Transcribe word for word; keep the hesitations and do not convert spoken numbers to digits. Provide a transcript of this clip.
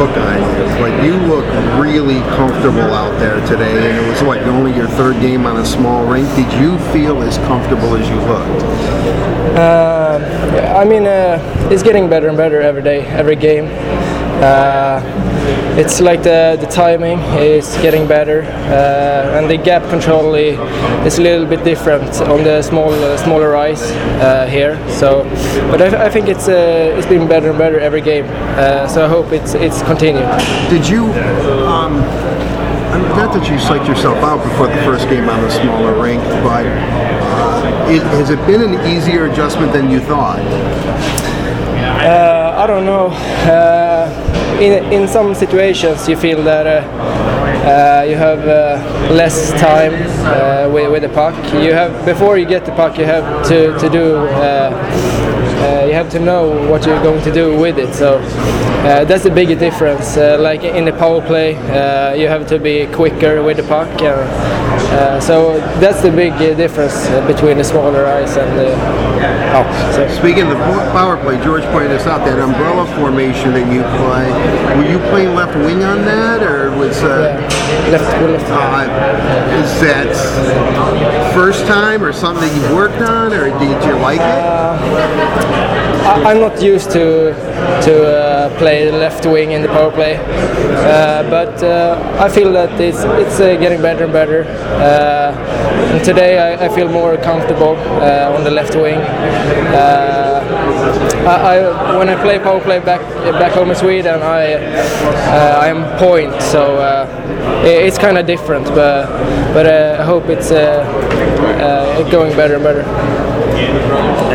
book on you. Like, you look really comfortable out there today, and it was like only your third game on a small rink. Did you feel as comfortable as you looked? Uh, I mean, uh, it's getting better and better every day, every game. Uh, it's like the, the timing is getting better, uh, and the gap control is a little bit different on the small uh, smaller ice uh, here. So, but I, I think it's uh, it's been better and better every game. Uh, so I hope it's it's continued. Did you? Um, I'm not that you psyched yourself out before the first game on the smaller rink, but uh, it, has it been an easier adjustment than you thought? Uh, I don't know. Uh, in in some situations, you feel that uh, uh, you have uh, less time uh, with, with the puck. You have before you get the puck, you have to to do. Uh, uh, you have to know what you're going to do with it. So uh, that's the big difference. Uh, like in the power play, uh, you have to be quicker with the puck. And, uh, so that's the big difference between the smaller ice and the. Oh, so. Speaking of the power play, George pointed us out that umbrella formation that you play. Were you playing left wing on that, or was uh, yeah. left left? Uh, is that first time or something that you worked on, or did you like it? Uh, I, I'm not used to to uh, play left wing in the power play, uh, but uh, I feel that it's it's uh, getting better and better. Uh, and today I, I feel more comfortable uh, on the left wing. Uh, I, I, when I play power play back back home in Sweden, I uh, I am point, so uh, it, it's kind of different. But but uh, I hope it's uh, uh, going better and better.